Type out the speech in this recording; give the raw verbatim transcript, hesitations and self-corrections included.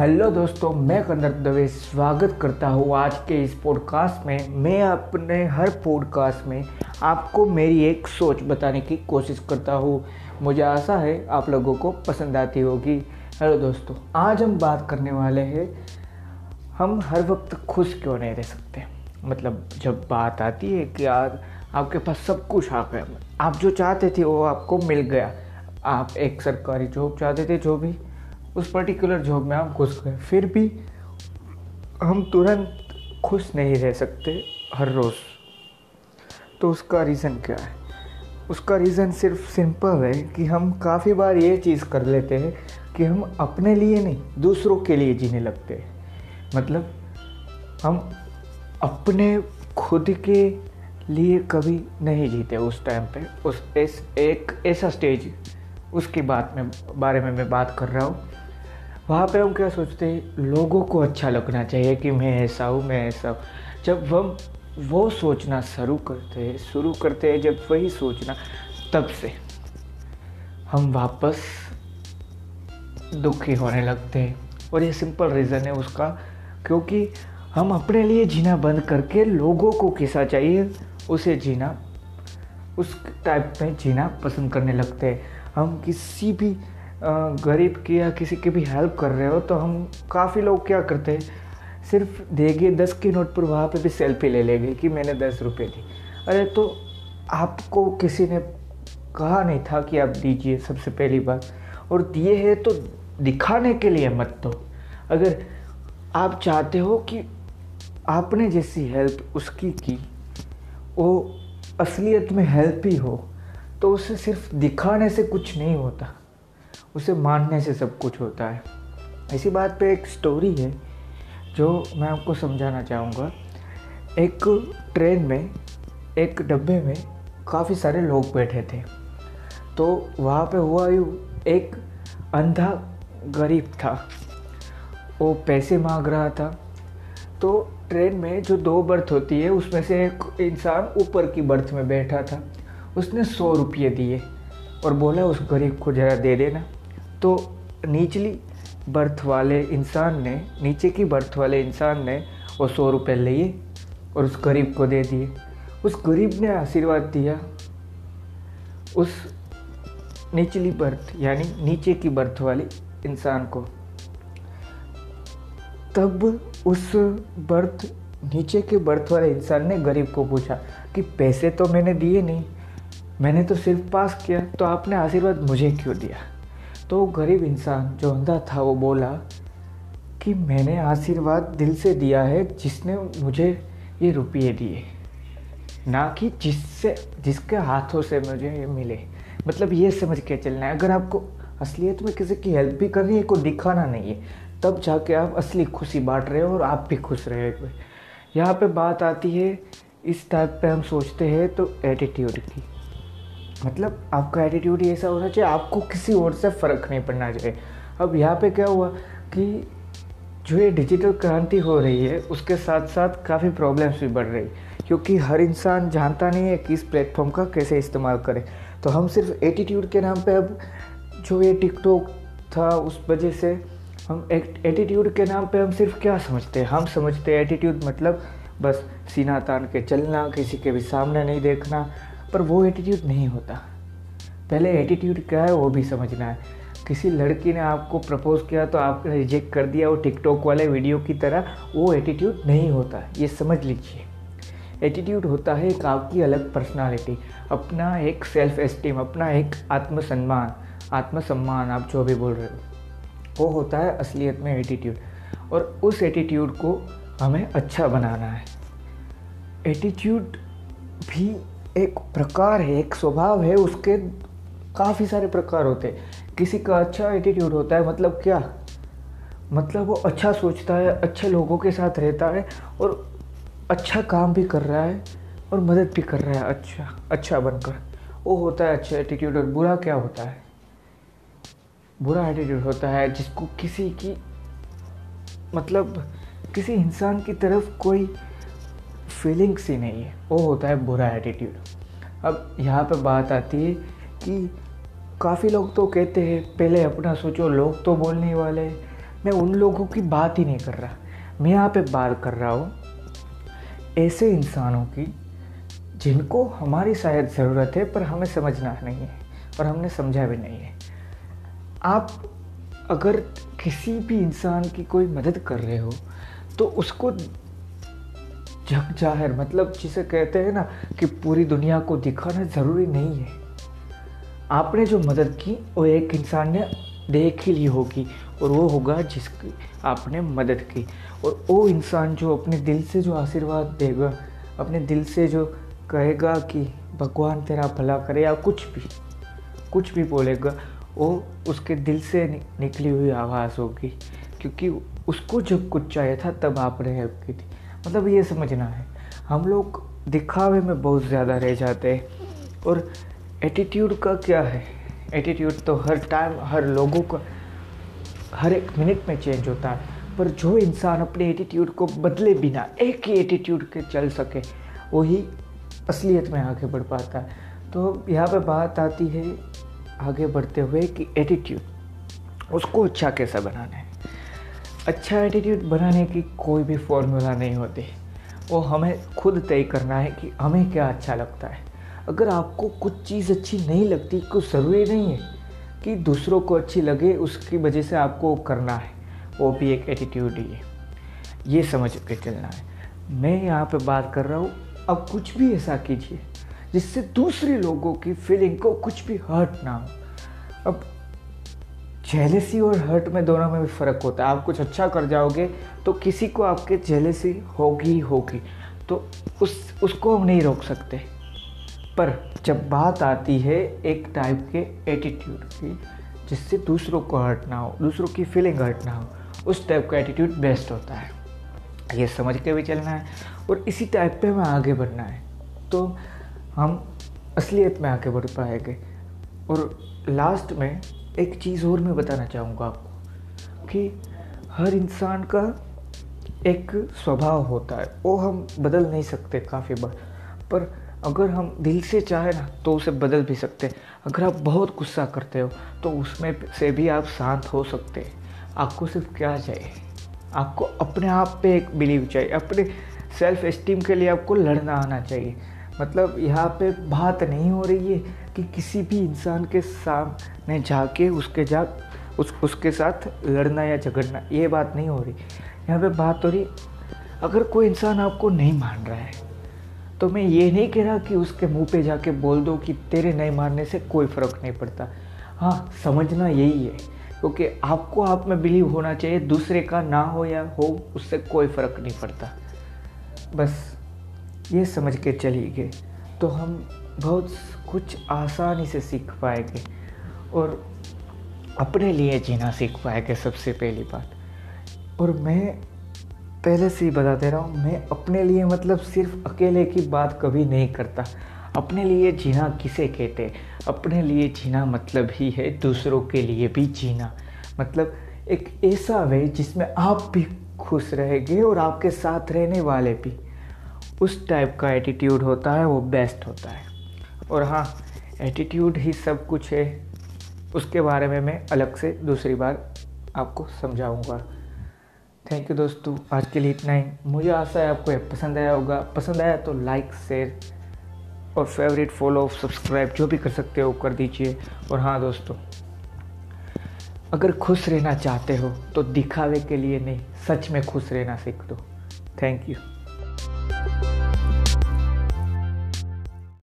Hello दोस्तों, मैं कंदर दवे स्वागत करता हूँ आज के इस पॉडकास्ट में। मैं अपने हर पॉडकास्ट में आपको मेरी एक सोच बताने की कोशिश करता हूँ। मुझे आशा है आप लोगों को पसंद आती होगी। हेलो दोस्तों, आज हम बात करने वाले हैं हम हर वक्त खुश क्यों नहीं रह सकते। मतलब जब बात आती है कि यार आपके पास सब कुछ आ गया, आप जो चाहते थे वो आपको मिल गया, आप एक सरकारी जॉब चाहते थे, जो भी उस पर्टिकुलर जॉब में आप घुस गए, फिर भी हम तुरंत खुश नहीं रह सकते हर रोज़। तो उसका रीज़न क्या है? उसका रीज़न सिर्फ सिंपल है कि हम काफ़ी बार ये चीज़ कर लेते हैं कि हम अपने लिए नहीं, दूसरों के लिए जीने लगते हैं। मतलब हम अपने खुद के लिए कभी नहीं जीते। उस टाइम पे उस एस, एक ऐसा स्टेज, उसकी बात में बारे में मैं बात कर रहा हूँ। वहाँ पे हम क्या सोचते हैं, लोगों को अच्छा लगना चाहिए कि मैं ऐसा हूँ, मैं ऐसा हूँ। जब हम वो सोचना शुरू करते हैं शुरू करते हैं जब वही सोचना, तब से हम वापस दुखी होने लगते हैं। और ये सिंपल रीज़न है उसका, क्योंकि हम अपने लिए जीना बंद करके लोगों को कैसा चाहिए उसे जीना, उस टाइप में जीना पसंद करने लगते हैं। हम किसी भी गरीब की या किसी की भी हेल्प कर रहे हो तो हम काफ़ी लोग क्या करते हैं, सिर्फ देंगे दस के नोट पर वहाँ पे भी सेल्फी ले लेंगे कि मैंने दस रुपये दी। अरे तो आपको किसी ने कहा नहीं था कि आप दीजिए, सबसे पहली बात। और दिए है तो दिखाने के लिए मत दो। अगर आप चाहते हो कि आपने जैसी हेल्प उसकी की वो असलियत में हेल्प ही हो, तो उसे सिर्फ दिखाने से कुछ नहीं होता, उसे मानने से सब कुछ होता है। इसी बात पे एक स्टोरी है जो मैं आपको समझाना चाहूँगा। एक ट्रेन में, एक डब्बे में काफ़ी सारे लोग बैठे थे। तो वहाँ पे हुआ यूँ, एक अंधा गरीब था, वो पैसे मांग रहा था। तो ट्रेन में जो दो बर्थ होती है उसमें से एक इंसान ऊपर की बर्थ में बैठा था। उसने सौ रुपये दिए और बोला उस गरीब को ज़रा दे देना। तो निचली बर्थ वाले इंसान ने नीचे की बर्थ वाले इंसान ने वो सौ रुपये लिए और उस गरीब को दे दिए। उस गरीब ने आशीर्वाद दिया उस निचली बर्थ यानी नीचे की बर्थ वाले इंसान को। तब उस बर्थ नीचे के बर्थ वाले इंसान ने गरीब को पूछा कि पैसे तो मैंने दिए नहीं, मैंने तो सिर्फ पास किया, तो आपने आशीर्वाद मुझे क्यों दिया? तो गरीब इंसान जो अंधा था वो बोला कि मैंने आशीर्वाद दिल से दिया है जिसने मुझे ये रुपये दिए, ना कि जिससे जिसके हाथों से मुझे ये मिले। मतलब ये समझ के चलना है, अगर आपको असलियत में किसी की हेल्प भी करनी है, कोई दिखाना नहीं है, तब जाके आप असली खुशी बांट रहे हो और आप भी खुश रहे। यहाँ पे बात आती है इस टाइप पे हम सोचते हैं तो एटीट्यूड की। मतलब आपका एटीट्यूड ऐसा होना चाहिए, आपको किसी और से फ़र्क नहीं पड़ना चाहिए। अब यहाँ पे क्या हुआ कि जो ये डिजिटल क्रांति हो रही है उसके साथ साथ काफ़ी प्रॉब्लम्स भी बढ़ रही, क्योंकि हर इंसान जानता नहीं है कि इस प्लेटफॉर्म का कैसे इस्तेमाल करें। तो हम सिर्फ एटीट्यूड के नाम पर, अब जो ये टिकटॉक था उस वजह से हम एटीट्यूड के नाम पे हम सिर्फ क्या समझते हैं, हम समझते हैं एटीट्यूड मतलब बस सीना तान के चलना, किसी के भी सामने नहीं देखना, पर वो एटीट्यूड नहीं होता। पहले एटीट्यूड क्या है वो भी समझना है। किसी लड़की ने आपको प्रपोज़ किया तो आपने रिजेक्ट कर दिया, वो टिकटॉक वाले वीडियो की तरह, वो एटीट्यूड नहीं होता, ये समझ लीजिए। एटीट्यूड होता है एक आपकी अलग पर्सनालिटी, अपना एक सेल्फ एस्टीम, अपना एक आत्मसम्मान, आत्मसम्मान आप जो भी बोल रहे हो, वो होता है असलियत में एटीट्यूड। और उस एटीट्यूड को हमें अच्छा बनाना है। एटीट्यूड भी एक प्रकार है, एक स्वभाव है, उसके काफ़ी सारे प्रकार होते हैं। किसी का अच्छा एटीट्यूड होता है, मतलब क्या, मतलब वो अच्छा सोचता है, अच्छे लोगों के साथ रहता है और अच्छा काम भी कर रहा है और मदद भी कर रहा है, अच्छा अच्छा बनकर, वो होता है अच्छा एटीट्यूड। और बुरा क्या होता है? बुरा एटीट्यूड होता है जिसको किसी की, मतलब किसी इंसान की तरफ कोई फीलिंग्स ही नहीं है, वो होता है बुरा एटीट्यूड। अब यहाँ पे बात आती है कि काफ़ी लोग तो कहते हैं पहले अपना सोचो, लोग तो बोलने वाले, मैं उन लोगों की बात ही नहीं कर रहा, मैं यहाँ पे बात कर रहा हूँ ऐसे इंसानों की जिनको हमारी शायद ज़रूरत है पर हमें समझना नहीं है और हमने समझा भी नहीं है। आप अगर किसी भी इंसान की कोई मदद कर रहे हो तो उसको जग जाहिर, मतलब जिसे कहते हैं ना कि पूरी दुनिया को दिखाना ज़रूरी नहीं है। आपने जो मदद की वो एक इंसान ने देख ही ली होगी और वो होगा जिसकी आपने मदद की, और वो इंसान जो अपने दिल से जो आशीर्वाद देगा, अपने दिल से जो कहेगा कि भगवान तेरा भला करे या कुछ भी कुछ भी बोलेगा, वो उसके दिल से निकली हुई आवाज़ होगी, क्योंकि उसको जब कुछ चाहिए था तब आपने हेल्प की थी। मतलब ये समझना है, हम लोग दिखावे में बहुत ज़्यादा रह जाते हैं। और एटीट्यूड का क्या है, एटीट्यूड तो हर टाइम हर लोगों का हर एक मिनट में चेंज होता है, पर जो इंसान अपने एटीट्यूड को बदले बिना एक ही एटीट्यूड के चल सके वही असलियत में आगे बढ़ पाता है। तो यहाँ पे बात आती है आगे बढ़ते हुए कि एटीट्यूड उसको अच्छा कैसा बनाना है। अच्छा एटीट्यूड बनाने की कोई भी फॉर्मूला नहीं होती, वो हमें खुद तय करना है कि हमें क्या अच्छा लगता है। अगर आपको कुछ चीज़ अच्छी नहीं लगती, कुछ ज़रूरी नहीं है कि दूसरों को अच्छी लगे उसकी वजह से आपको करना है, वो भी एक एटीट्यूड ही है, ये समझ के चलना है। मैं यहाँ पे बात कर रहा हूँ, अब कुछ भी ऐसा कीजिए जिससे दूसरे लोगों की फीलिंग को कुछ भी हर्ट ना हो। अब जेलसी और हर्ट में दोनों में भी फ़र्क होता है। आप कुछ अच्छा कर जाओगे तो किसी को आपके जेलसी होगी होगी, तो उस उसको हम नहीं रोक सकते। पर जब बात आती है एक टाइप के एटीट्यूड की जिससे दूसरों को हर्ट ना हो, दूसरों की फीलिंग हर्ट ना हो, उस टाइप का एटीट्यूड बेस्ट होता है, ये समझ के भी चलना है और इसी टाइप पे हमें आगे बढ़ना है, तो हम असलियत में आगे बढ़ पाएंगे। और लास्ट में एक चीज़ और मैं बताना चाहूँगा आपको कि हर इंसान का एक स्वभाव होता है, वो हम बदल नहीं सकते काफ़ी बार, पर अगर हम दिल से चाहें ना तो उसे बदल भी सकते हैं। अगर आप बहुत गुस्सा करते हो तो उसमें से भी आप शांत हो सकते हैं। आपको सिर्फ क्या चाहिए, आपको अपने आप पे एक बिलीव चाहिए, अपने सेल्फ एस्टीम के लिए आपको लड़ना आना चाहिए। मतलब यहाँ पे बात नहीं हो रही है कि किसी भी इंसान के सामने जाके उसके जा उस उसके साथ लड़ना या झगड़ना, ये बात नहीं हो रही। यहाँ पे बात हो रही अगर कोई इंसान आपको नहीं मान रहा है तो मैं ये नहीं कह रहा कि उसके मुंह पे जाके बोल दो कि तेरे नहीं मानने से कोई फ़र्क नहीं पड़ता। हाँ, समझना यही है, क्योंकि आपको आप में बिलीव होना चाहिए, दूसरे का ना हो या हो उससे कोई फ़र्क नहीं पड़ता। बस ये समझ के चलिए तो हम बहुत कुछ आसानी से सीख पाएंगे और अपने लिए जीना सीख पाएंगे, सबसे पहली बात। और मैं पहले से ही बता दे रहा हूँ, मैं अपने लिए मतलब सिर्फ अकेले की बात कभी नहीं करता। अपने लिए जीना किसे कहते हैं? अपने लिए जीना मतलब ही है दूसरों के लिए भी जीना, मतलब एक ऐसा वे जिसमें आप भी खुश रहेंगे और आपके साथ रहने वाले भी। उस टाइप का एटीट्यूड होता है, वो बेस्ट होता है। और हाँ, एटीट्यूड ही सब कुछ है, उसके बारे में मैं अलग से दूसरी बार आपको समझाऊँगा। थैंक यू दोस्तों, आज के लिए इतना ही। मुझे आशा है आपको पसंद आया होगा, पसंद आया तो लाइक शेयर और फेवरेट फॉलो सब्सक्राइब जो भी कर सकते हो कर दीजिए। और हाँ दोस्तों, अगर खुश रहना चाहते हो तो दिखावे के लिए नहीं, सच में खुश रहना सीख लो। Thank you.